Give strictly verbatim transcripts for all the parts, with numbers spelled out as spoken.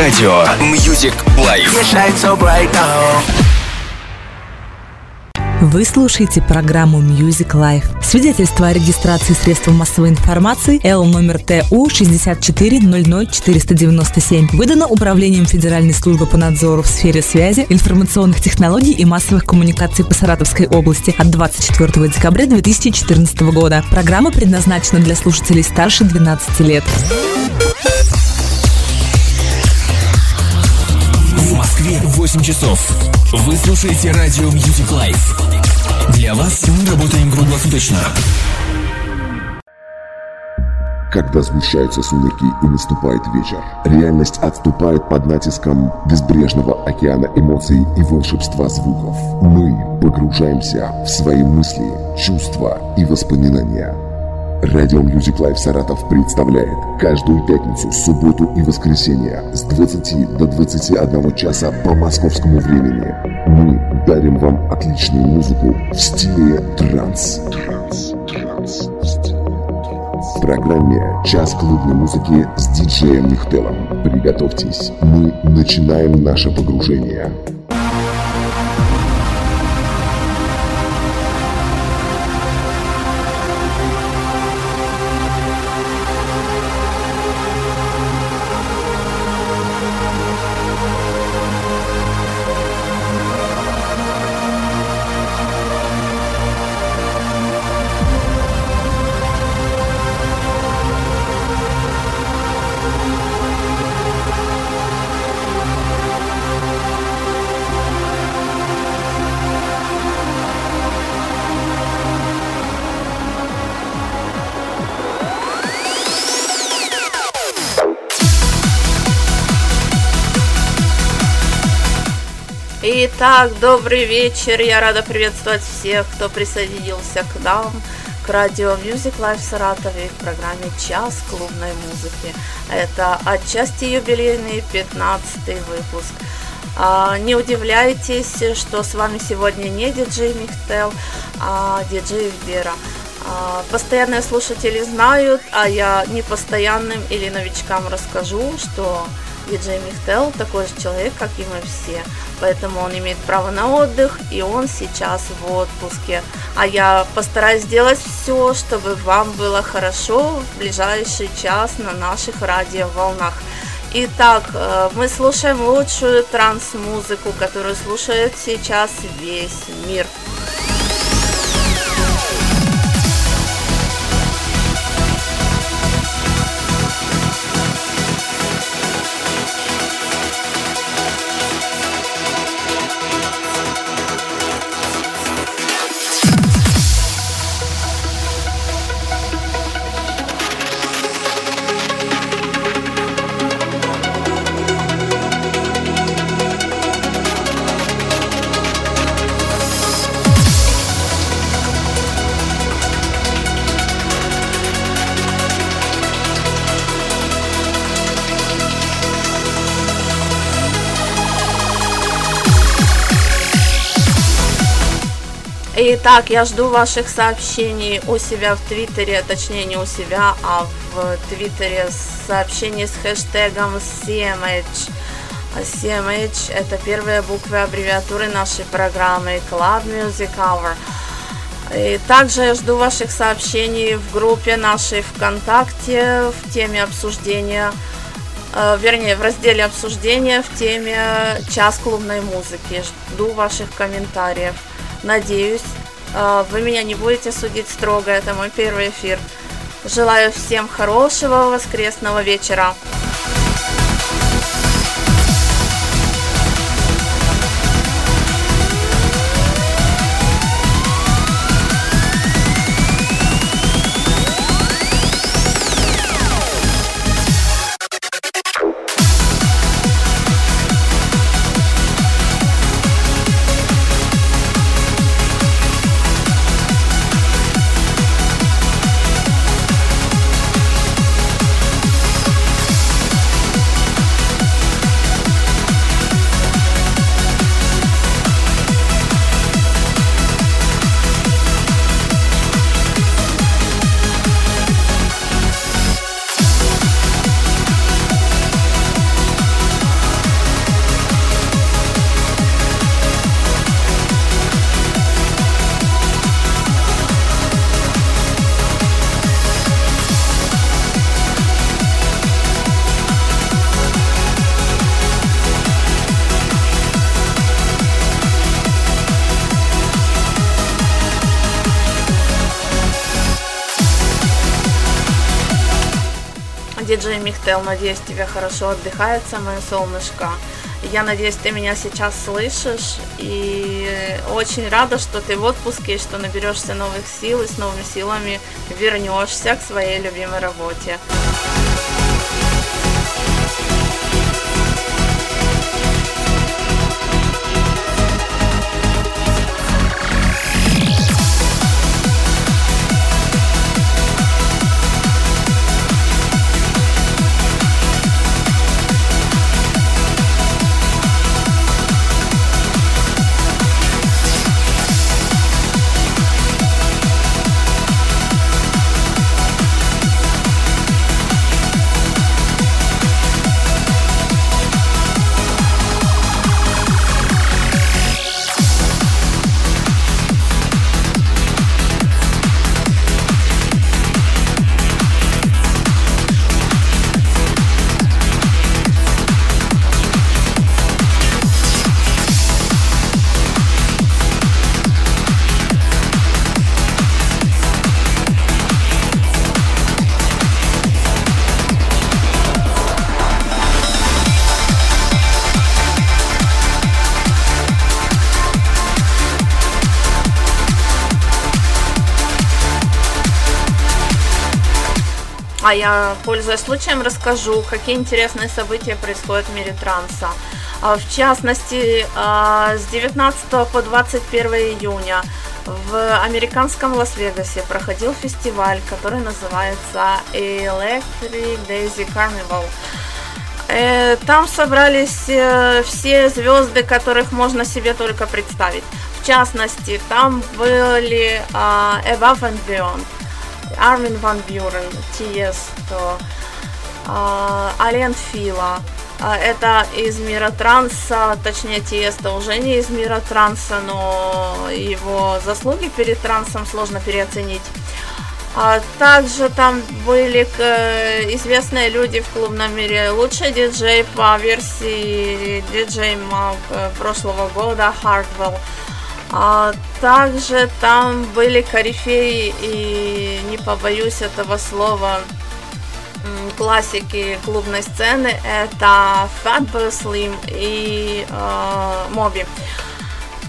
радио Music Life. Вы слушаете программу Music Life. Свидетельство о регистрации средств массовой информации Л номер Т У шесть четыре ноль ноль четыре девять семь выдано Управлением Федеральной службы по надзору в сфере связи, информационных технологий и массовых коммуникаций по Саратовской области от двадцать четвёртого декабря две тысячи четырнадцатого года. Программа предназначена для слушателей старше двенадцати лет. В Москве восемь часов. Вы слушаете радио Music Life. Для вас мы работаем круглосуточно. Когда сгущаются сумерки и наступает вечер, реальность отступает под натиском безбрежного океана эмоций и волшебства звуков. Мы погружаемся в свои мысли, чувства и воспоминания. Радио Music Life Саратов представляет каждую пятницу, субботу и воскресенье с двадцати до двадцати одного часа по московскому времени. Мы дарим вам отличную музыку в стиле транс. Транс, транс, в стиле транс. В программе «Час клубной музыки» с диджеем Михтелом. Приготовьтесь, мы начинаем наше погружение. Итак, добрый вечер, я рада приветствовать всех, кто присоединился к нам, к радио Music Life в Саратове в программе «Час клубной музыки». Это отчасти юбилейный пятнадцатый выпуск. А, не удивляйтесь, что с вами сегодня не диджей Михтел, а диджей Вера. А, постоянные слушатели знают, а я непостоянным или новичкам расскажу, что диджей Михтел такой же человек, как и мы все, поэтому он имеет право на отдых, и он сейчас в отпуске. А я постараюсь сделать все, чтобы вам было хорошо в ближайший час на наших радиоволнах. Итак, мы слушаем лучшую транс-музыку, которую слушает сейчас весь мир. Итак, я жду ваших сообщений у себя в Твиттере, точнее не у себя, а в Твиттере сообщений с хэштегом си эм эйч. си эм эйч – это первые буквы аббревиатуры нашей программы Club Music Hour. И также я жду ваших сообщений в группе нашей ВКонтакте в теме обсуждения, вернее, в разделе обсуждения в теме «Час клубной музыки». Жду ваших комментариев. Надеюсь, вы меня не будете судить строго, это мой первый эфир. Желаю всем хорошего воскресного вечера. диджей Михтел, надеюсь, тебе хорошо отдыхается, мое солнышко. Я надеюсь, ты меня сейчас слышишь, и очень рада, что ты в отпуске, что наберешься новых сил и с новыми силами вернешься к своей любимой работе. А я, пользуясь случаем, расскажу, какие интересные события происходят в мире транса. В частности, с девятнадцатого по двадцать первое июня в американском Лас-Вегасе проходил фестиваль, который называется Electric Daisy Carnival. Там собрались все звезды, которых можно себе только представить. В частности, там были Above and Beyond, Армин Ван Бюрен, Тиесто, Ален Фила. Это из мира транса, точнее Тиесто уже не из мира транса, но его заслуги перед трансом сложно переоценить. Также там были известные люди в клубном мире. Лучший диджей по версии диджей прошлого года Hardwell. А также там были корифеи и, не побоюсь этого слова, классики клубной сцены. Это Fatboy Slim и э, Moby.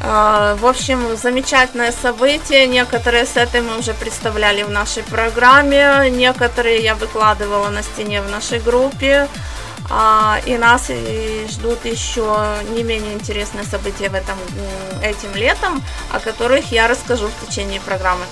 Э, в общем, замечательное событие. Некоторые сеты мы уже представляли в нашей программе. Некоторые я выкладывала на стене в нашей группе. И нас ждут еще не менее интересные события в этом, этим летом, о которых я расскажу в течение программы.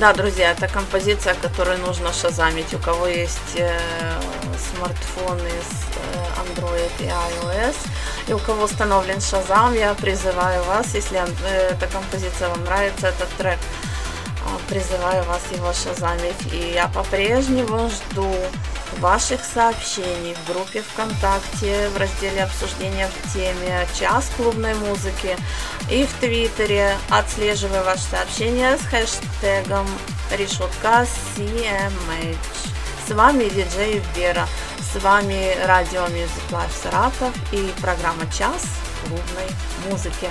Да, друзья, это композиция, которую нужно шазамить. У кого есть э, смартфоны с э, Android и iOS, и у кого установлен шазам, я призываю вас, если эта композиция вам нравится, этот трек, призываю вас его шазамить. И я по-прежнему жду ваших сообщений в группе ВКонтакте, в разделе обсуждения в теме «Час клубной музыки» и в Твиттере. Отслеживаю ваши сообщения с хэштегом решетка си эм эйч. С вами диджей Вера, с вами радио Musiclife Саратов и программа «Час клубной музыки».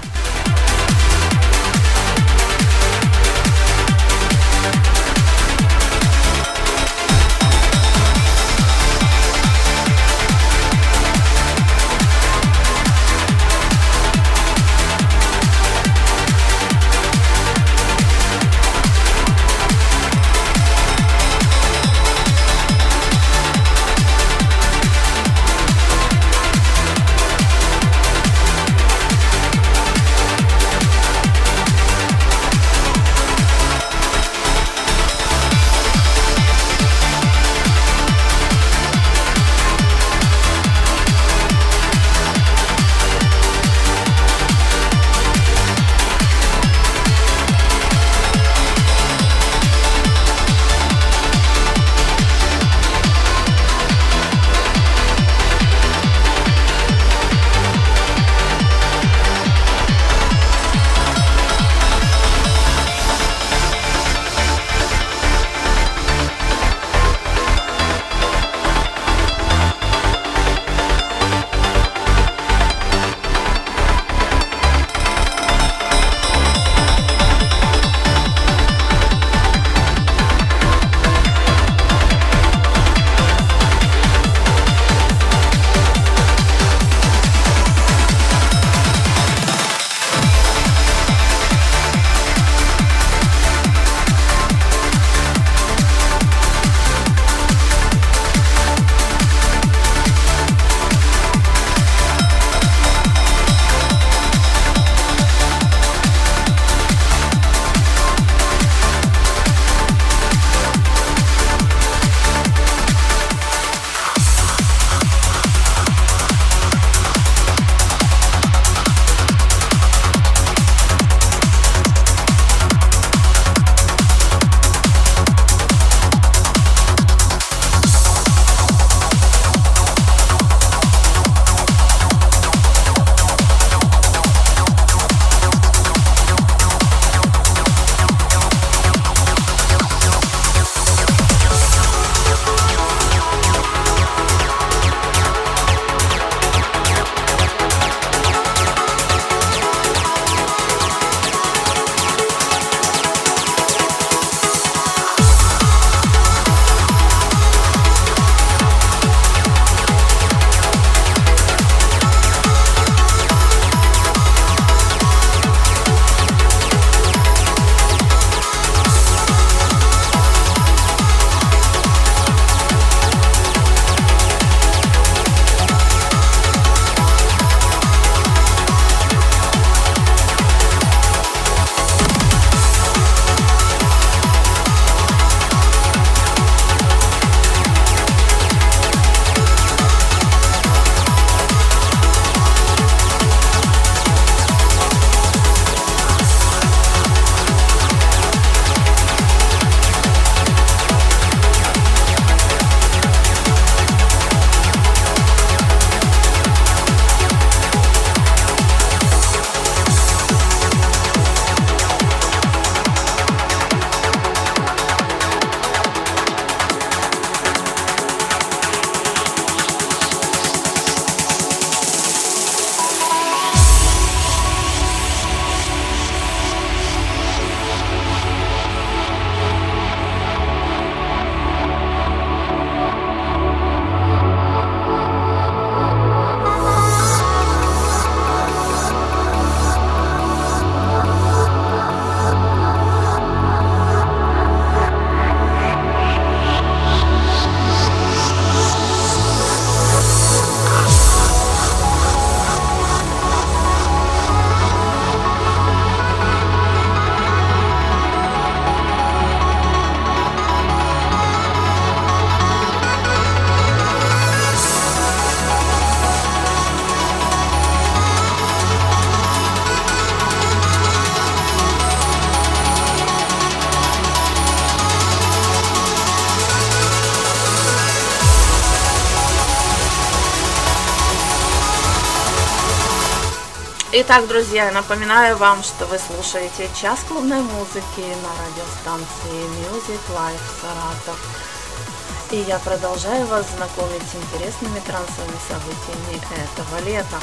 Итак, друзья, напоминаю вам, что вы слушаете час клубной музыки на радиостанции Musiclife Саратов. И я продолжаю вас знакомить с интересными трансовыми событиями этого лета.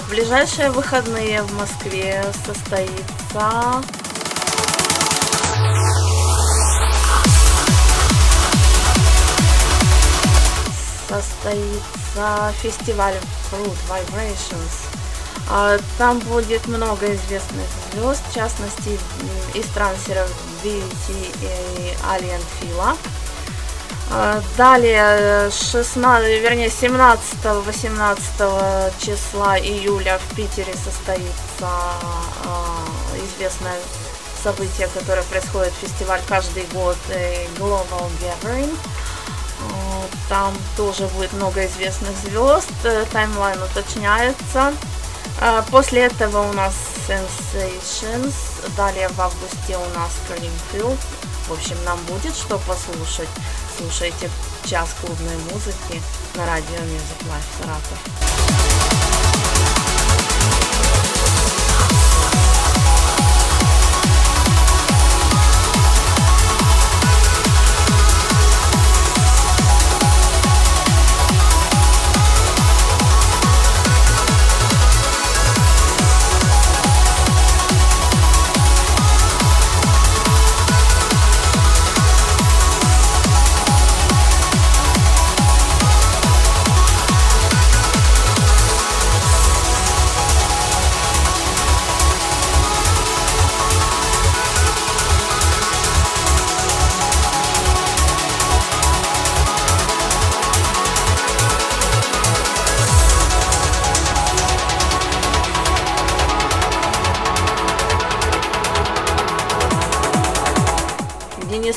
В ближайшие выходные в Москве состоится... состоится фестиваль Fruit Vibrations. Там будет много известных звезд, в частности из трансеров би ти и Alien Fila. Далее семнадцатого-восемнадцатого числа июля в Питере состоится известное событие, которое происходит фестиваль каждый год, Global Gathering. Там тоже будет много известных звезд, таймлайн уточняется. После этого у нас Sensations, далее в августе у нас CleanTool. В общем, нам будет что послушать. Слушайте час клубной музыки на радио Musiclife Саратов.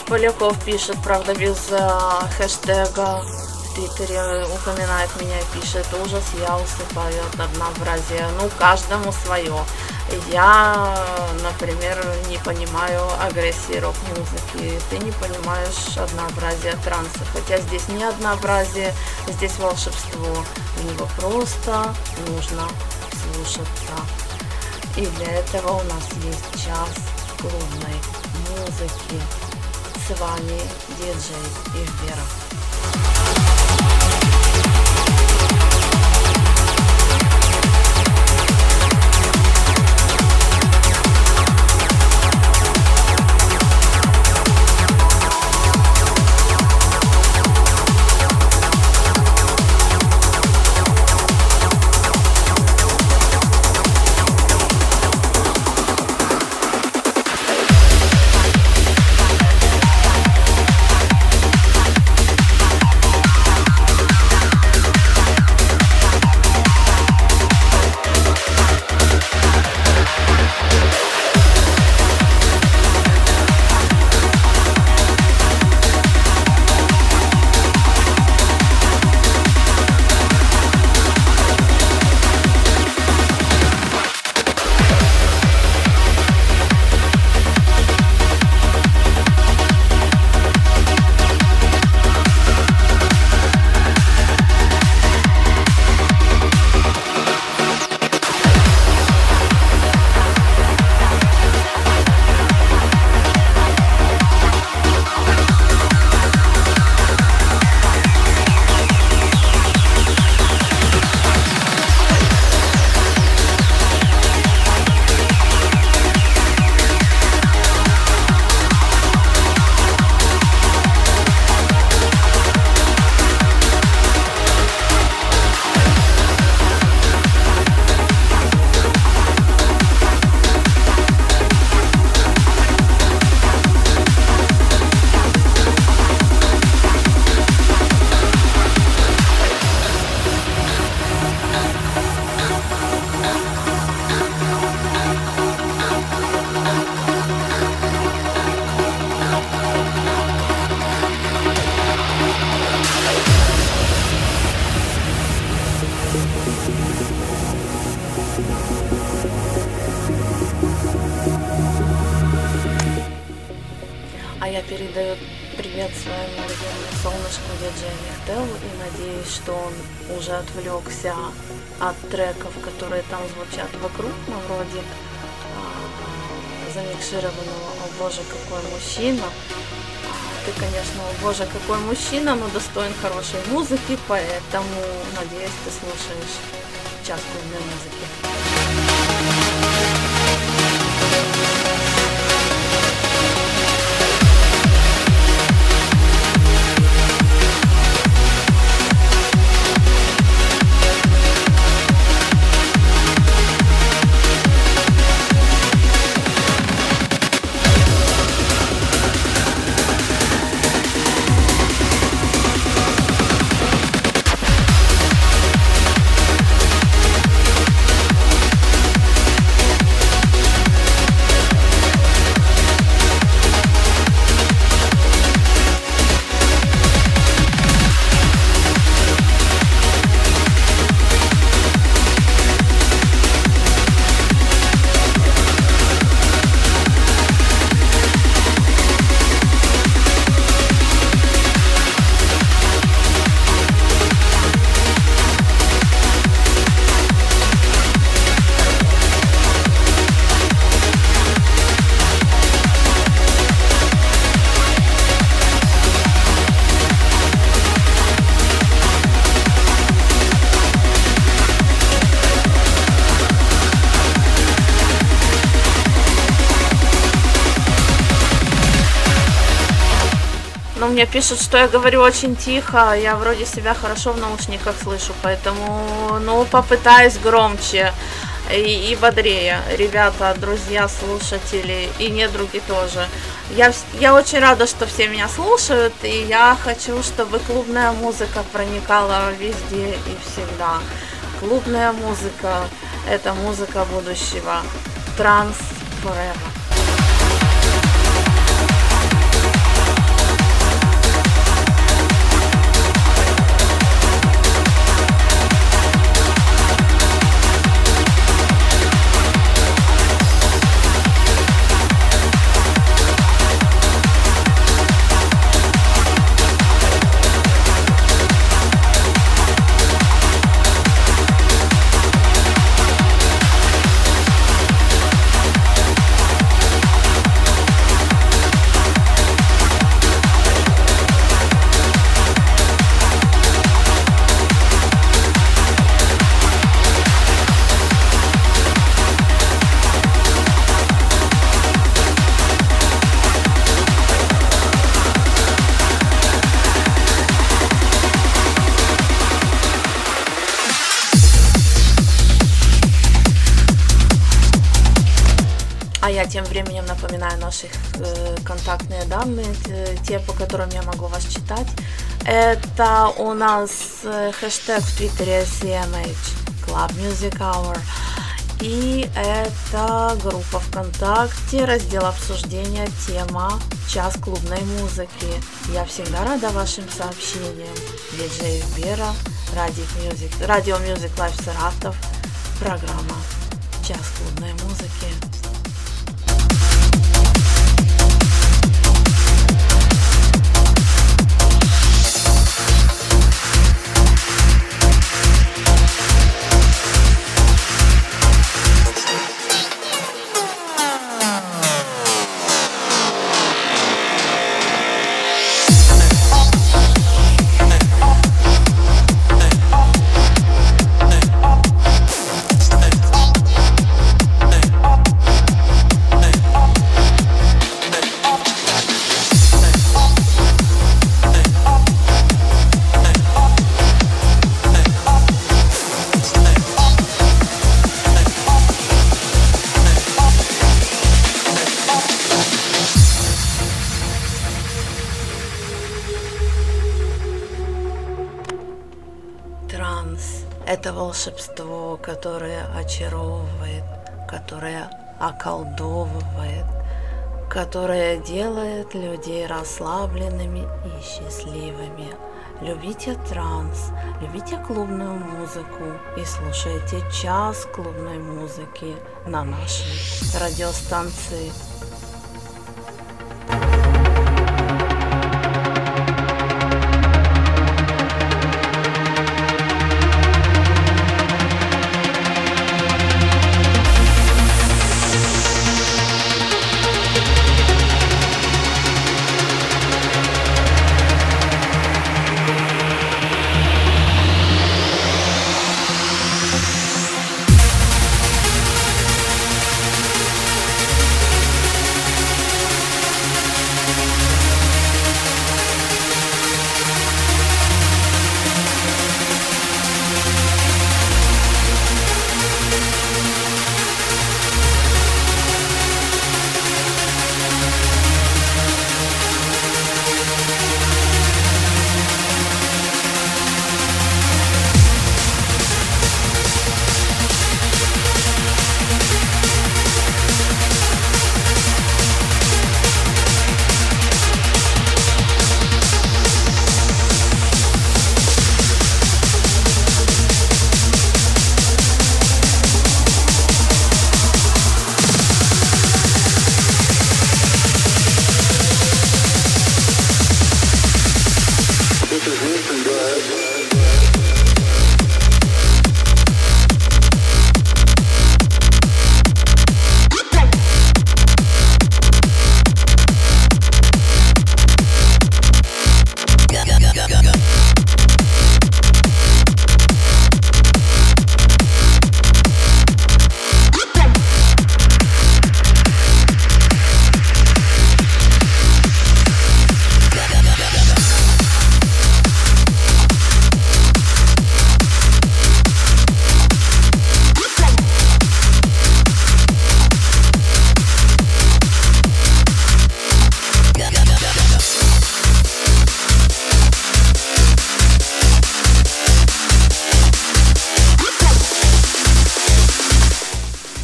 Поляков пишет, правда, без а, хэштега в Твиттере, упоминает меня и пишет: ужас, я усыпаю от однообразия. Ну, каждому свое. Я, например, не понимаю агрессии рок-музыки, ты не понимаешь однообразия транса. Хотя здесь не однообразие, здесь волшебство. В него просто нужно слушаться. И для этого у нас есть час клубной музыки. С вами диджей Ивбера. Привет, с вами легенда солнышко диджей Михтел, и надеюсь, что он уже отвлекся от треков, которые там звучат вокруг, но вроде а, замикшированного «О боже, какой мужчина». А, ты, конечно, «О боже, какой мужчина», но достоин хорошей музыки, поэтому, надеюсь, ты слушаешь частку для музыки. Мне пишут, что я говорю очень тихо, я вроде себя хорошо в наушниках слышу, поэтому, ну, попытаюсь громче и, и бодрее, ребята, друзья, слушатели и недруги тоже. Я, я очень рада, что все меня слушают, и я хочу, чтобы клубная музыка проникала везде и всегда. Клубная музыка – это музыка будущего. Транс forever. Тем временем напоминаю наши э, контактные данные, те, по которым я могу вас читать. Это у нас э, хэштег в Твиттере си эм эйч Club Music Hour. И это группа ВКонтакте, раздел обсуждения, тема «Час клубной музыки». Я всегда рада вашим сообщениям. Диджей Бера, Радио Musiclife Саратов, программа «Час клубной музыки». Волшебство, которое очаровывает, которое околдовывает, которое делает людей расслабленными и счастливыми. Любите транс, любите клубную музыку и слушайте час клубной музыки на нашей радиостанции.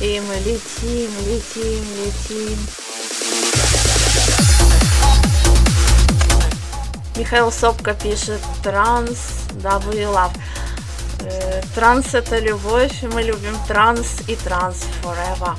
И мы летим, летим, летим. Михаил Сопко пишет: транс, да, we love. Транс — это любовь, мы любим транс и транс forever.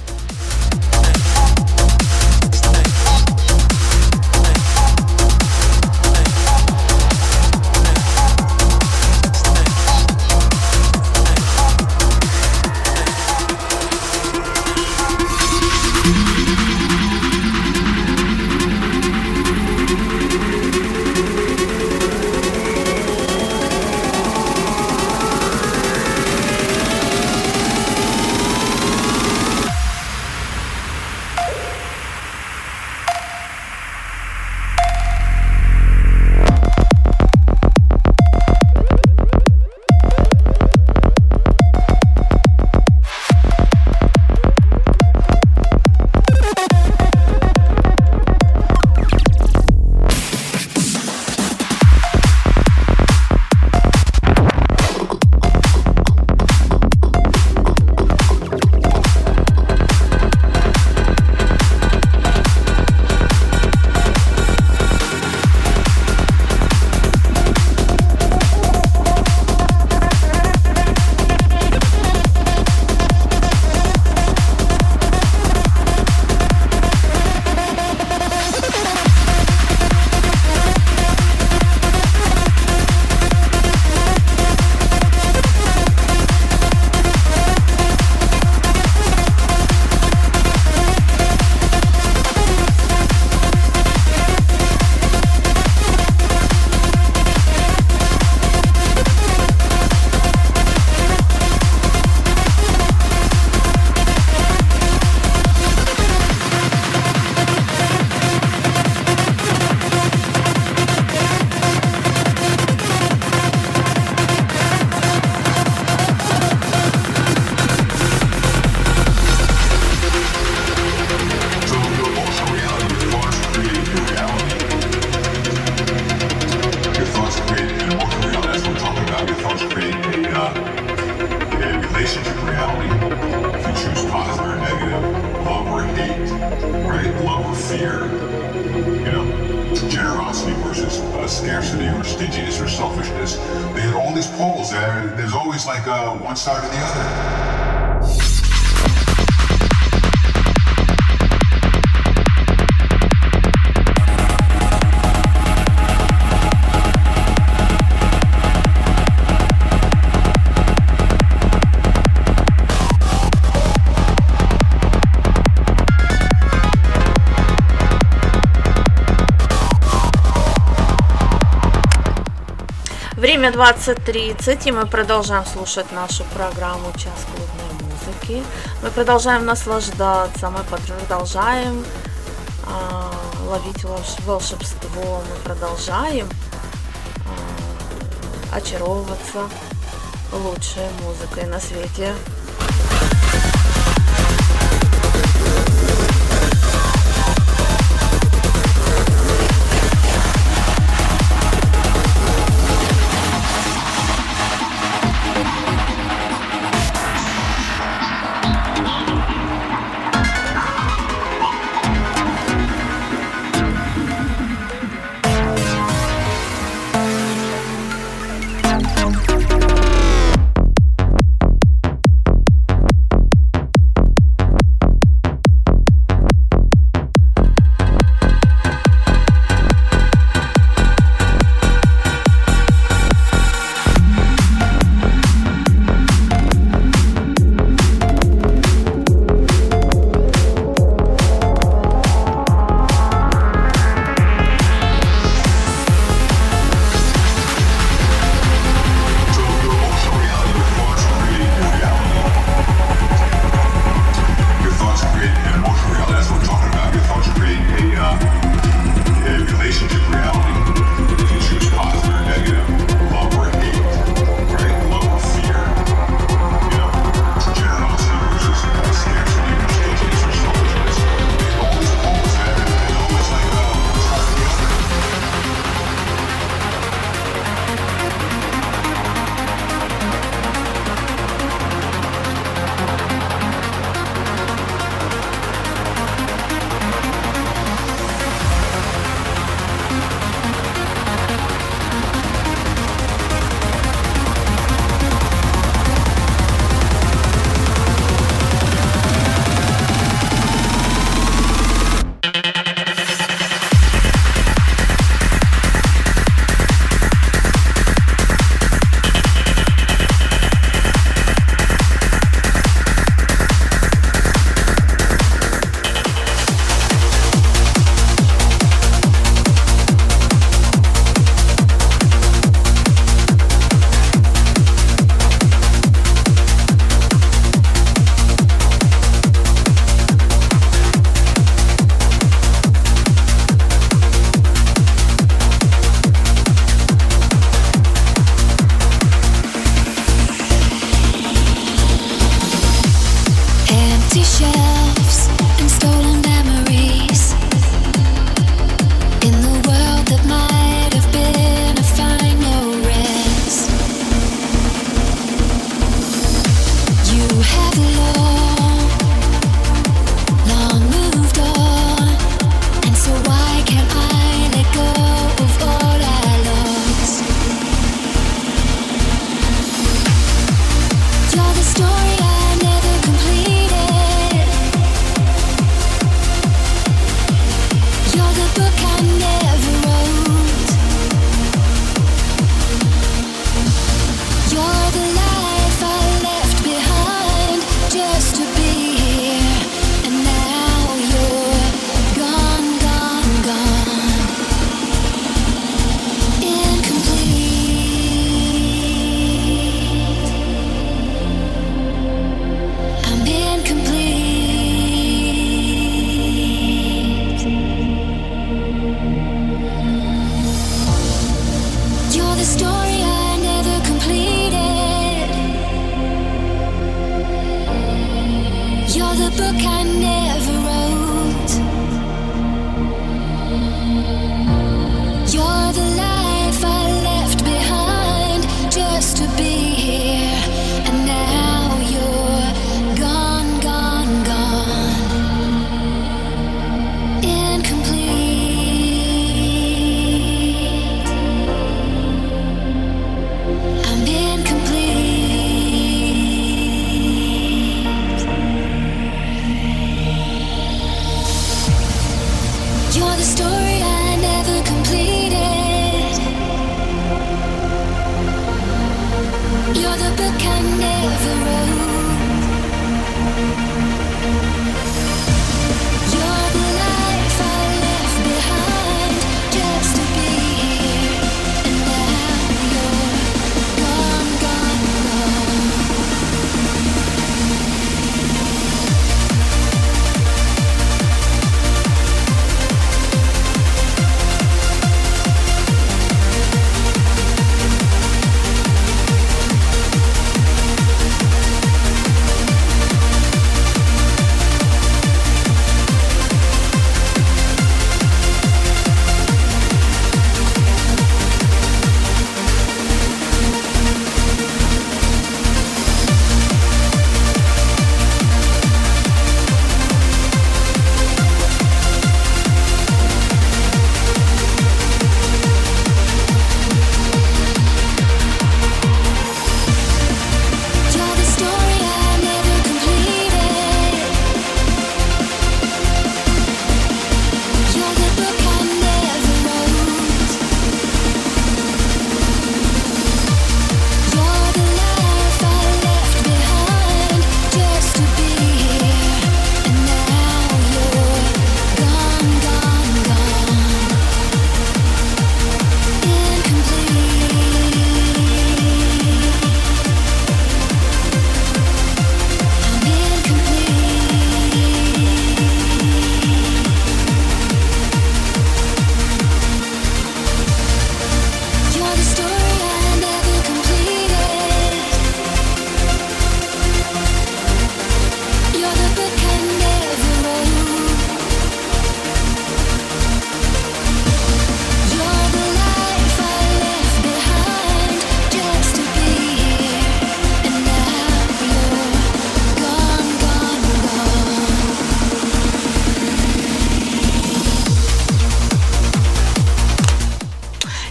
двадцать тридцать, и мы продолжаем слушать нашу программу «Час клубной музыки». Мы продолжаем наслаждаться, мы продолжаем э, ловить волшебство, мы продолжаем э, очаровываться лучшей музыкой на свете.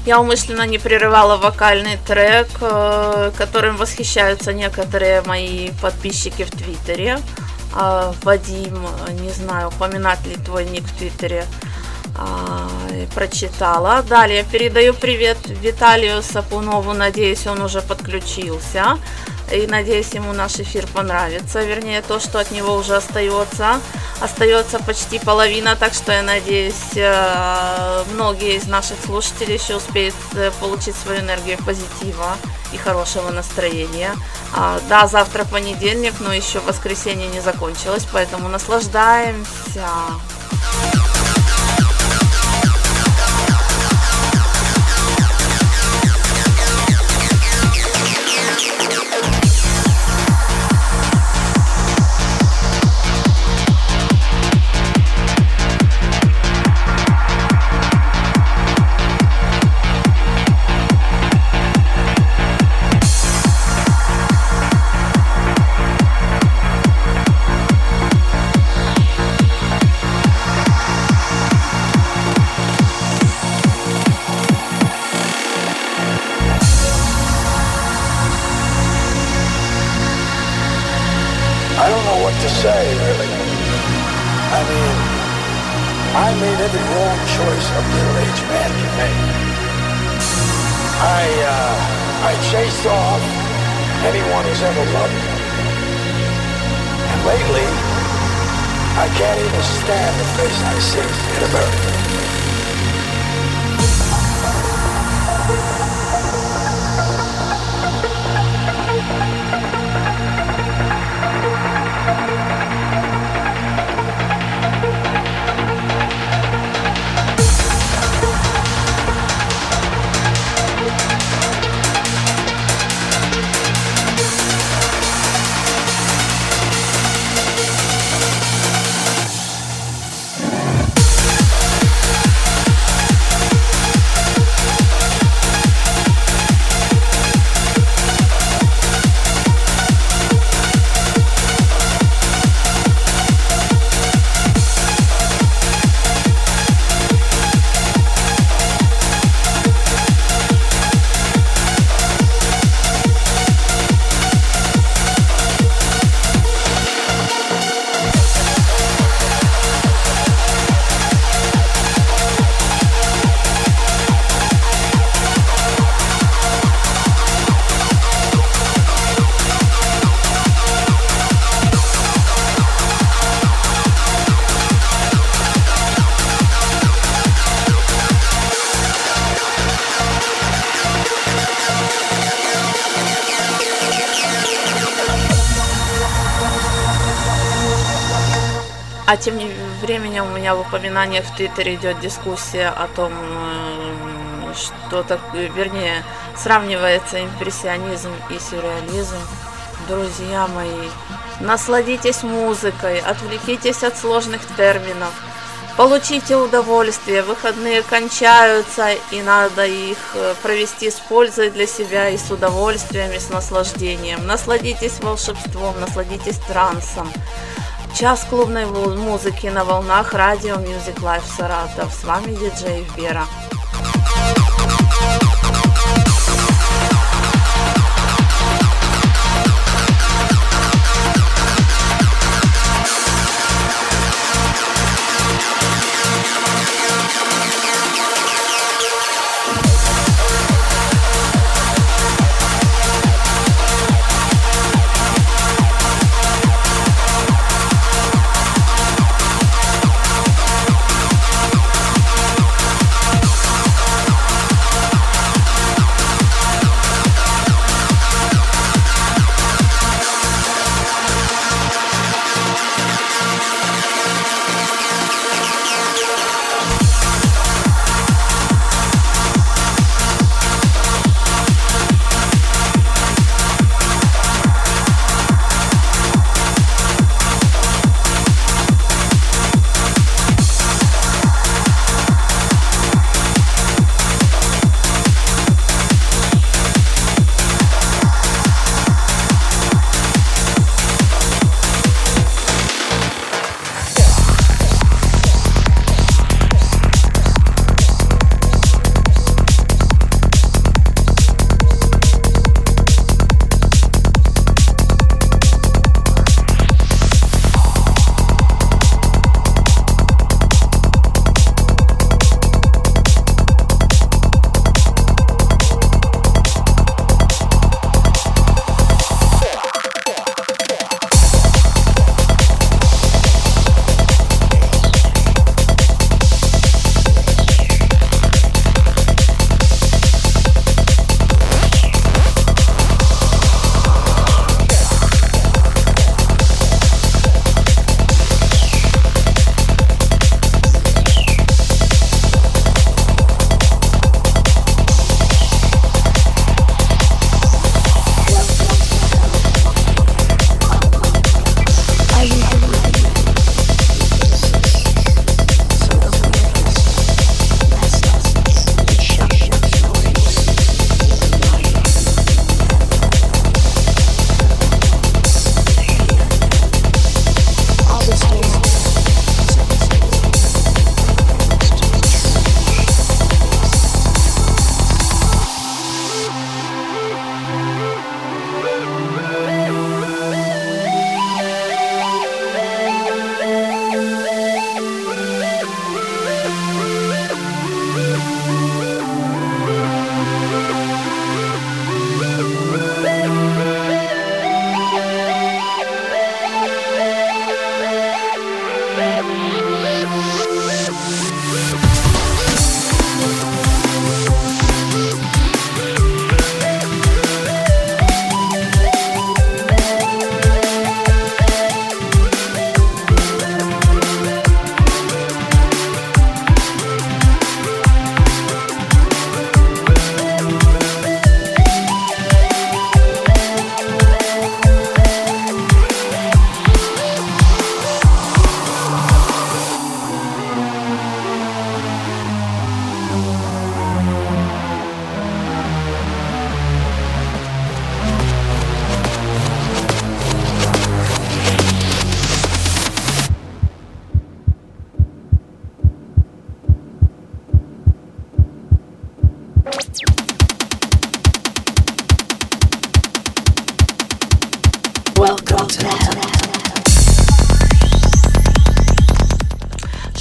Я умышленно не прерывала вокальный трек, которым восхищаются некоторые мои подписчики в Твиттере. Вадим, не знаю, упоминать ли твой ник в Твиттере, прочитала. Далее передаю привет Виталию Сапунову, надеюсь, он уже подключился. И надеюсь, ему наш эфир понравится, вернее, то, что от него уже остается. Остается почти половина, так что я надеюсь, многие из наших слушателей еще успеют получить свою энергию позитива и хорошего настроения. Да, завтра понедельник, но еще воскресенье не закончилось, поэтому наслаждаемся. I don't know what to say, really. I mean, I made every wrong choice a middle-aged man can make. I, uh, I chased off anyone who's ever loved me. And lately, I can't even stand the face I see in America. А тем временем у меня в упоминаниях в Твиттере идет дискуссия о том, что так, вернее, сравнивается импрессионизм и сюрреализм. Друзья мои, насладитесь музыкой, отвлекитесь от сложных терминов, получите удовольствие, выходные кончаются, и надо их провести с пользой для себя и с удовольствием, и с наслаждением. Насладитесь волшебством, насладитесь трансом. Час клубной музыки на волнах радио Musiclife Саратов. С вами диджей Вера.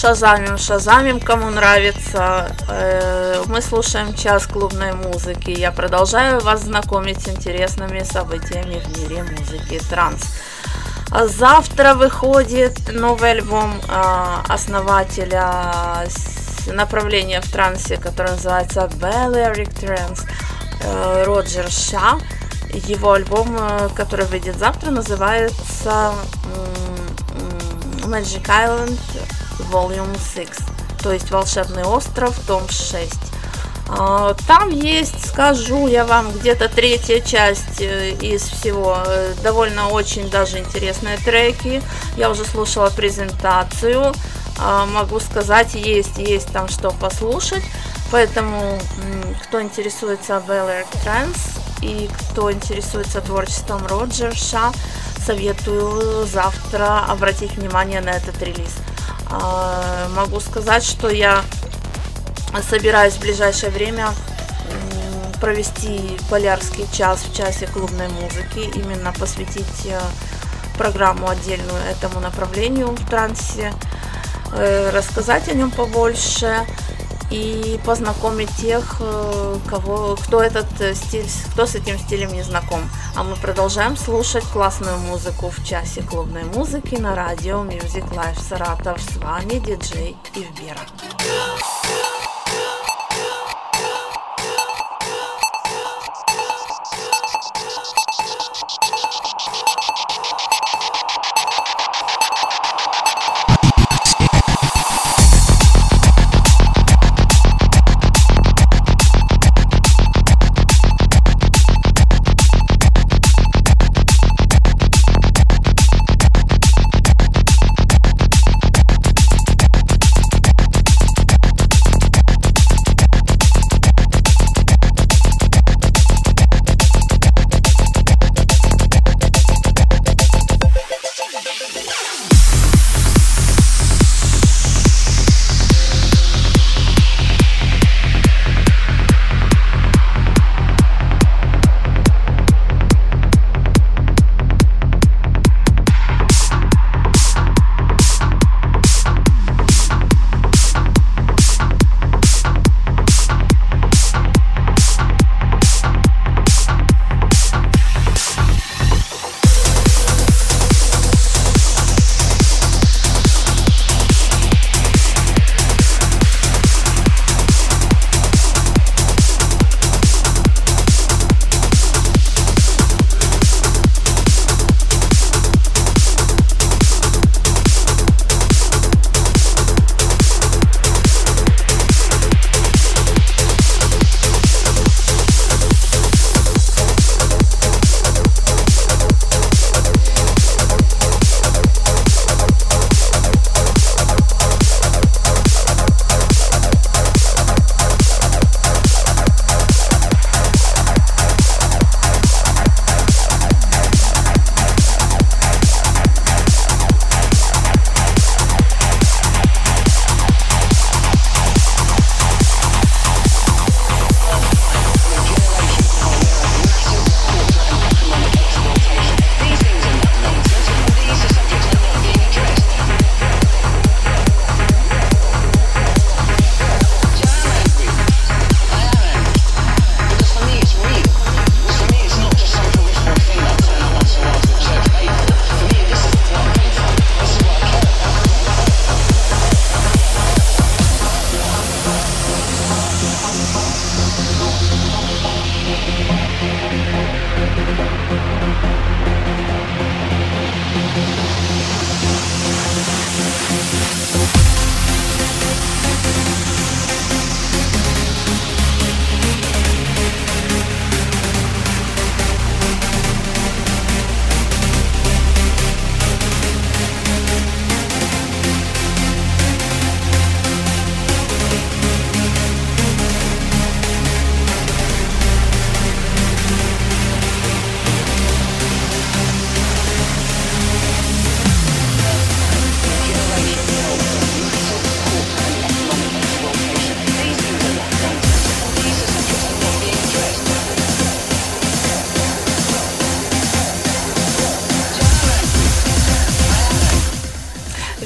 шазамим, шазамим, кому нравится. Мы слушаем час клубной музыки. Я продолжаю вас знакомить с интересными событиями в мире музыки транс. Завтра выходит новый альбом основателя направления в трансе, который называется Beleriand Trans, Роджер Ша. Его альбом, который выйдет завтра, называется Magic Island Volume шесть, то есть волшебный остров, том шесть. Там есть, скажу я вам, где-то третья часть из всего, довольно очень даже интересные треки. Я уже слушала презентацию, могу сказать, есть, есть там что послушать. Поэтому, кто интересуется Beleriand Trans и кто интересуется творчеством Роджера Ша, советую завтра обратить внимание на этот релиз. Могу сказать, что я собираюсь в ближайшее время провести полярский час в часе клубной музыки, именно посвятить программу отдельную этому направлению в трансе, рассказать о нем побольше и познакомить тех, кого, кто этот стиль, кто с этим стилем не знаком. А мы продолжаем слушать классную музыку в часе клубной музыки на радио Musiclife Саратов. С вами диджей Ивбера.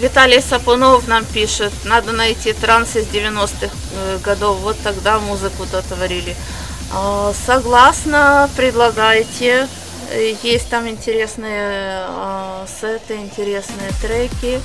Виталий Сапунов нам пишет, надо найти транс из девяностых годов, вот тогда музыку-то творили. Согласна, предлагайте. Есть там интересные сеты, интересные треки.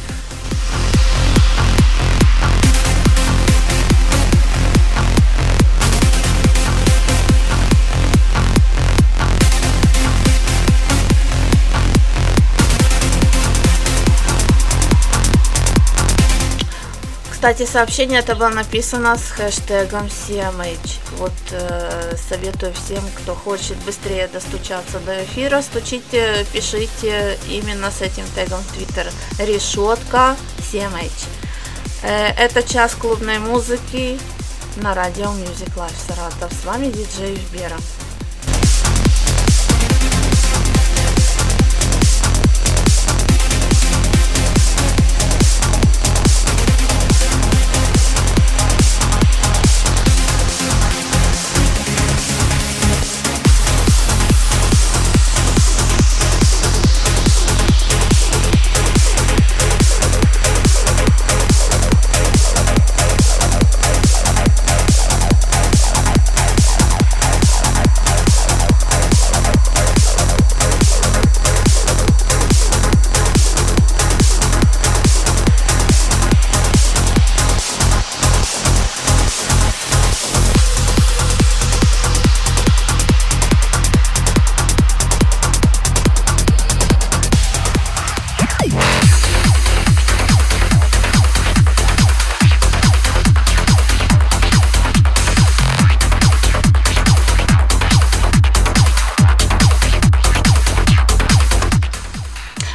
Кстати, сообщение это было написано с хэштегом си эм эйч. Вот э, советую всем, кто хочет быстрее достучаться до эфира, стучите, пишите именно с этим тегом в Twitter. Решетка си эм эйч. Э, это час клубной музыки на радио Musiclife Саратов. С вами диджей Вбера.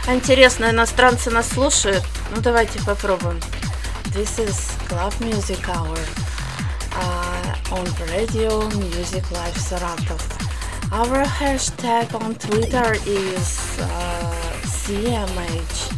Интересно, иностранцы нас слушают? Ну, давайте попробуем. This is Club Music Hour uh, on Radio Musiclife Саратов. Our hashtag on Twitter is uh, си эм эйч.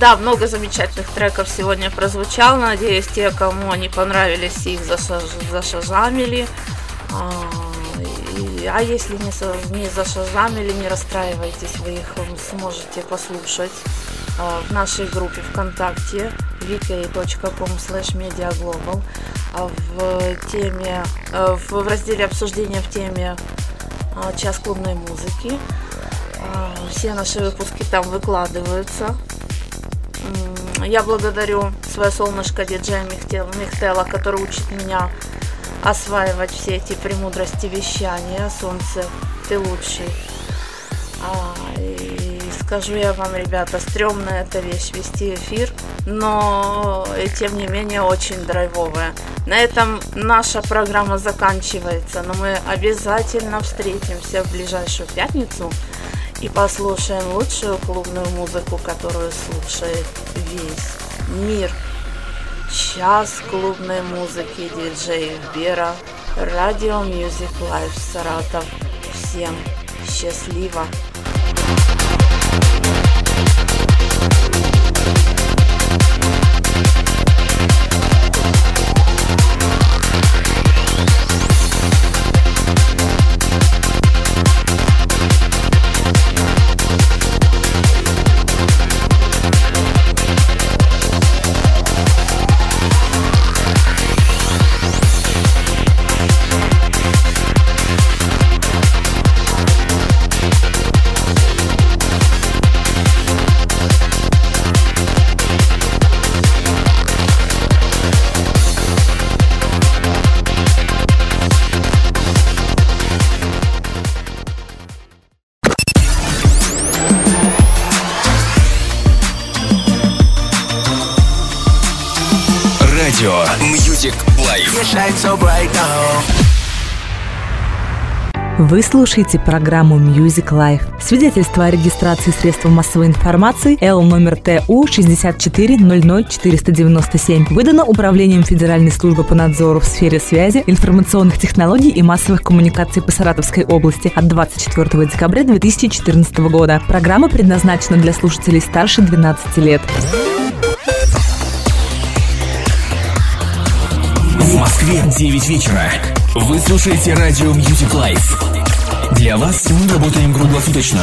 Да, много замечательных треков сегодня прозвучало. Надеюсь, те, кому они понравились, их зашаж... зашажамили. А если не зашажамили, не расстраивайтесь, вы их сможете послушать в нашей группе ВКонтакте ви кей точка ком слэш медиаглобал в теме, в разделе обсуждения в теме «Час клубной музыки». Все наши выпуски там выкладываются. Я благодарю свое солнышко диджея Михтела, который учит меня осваивать все эти премудрости вещания. Солнце, ты лучший. И скажу я вам, ребята, стрёмно эта вещь — вести эфир, но тем не менее очень драйвовая. На этом наша программа заканчивается, но мы обязательно встретимся в ближайшую пятницу и послушаем лучшую клубную музыку, которую слушает весь мир. Час клубной музыки диджеев Бера, радио Musiclife Саратов. Всем счастливо! Вы слушаете программу Musiclife. Свидетельство о регистрации средств массовой информации Л номер тэ у шесть четыре ноль ноль четыре девять семь выдано Управлением Федеральной службы по надзору в сфере связи, информационных технологий и массовых коммуникаций по Саратовской области от двадцать четвёртого декабря две тысячи четырнадцатого года. Программа предназначена для слушателей старше двенадцати лет. В Москве девять вечера. Вы слушаете радио Musiclife. Для вас мы работаем круглосуточно.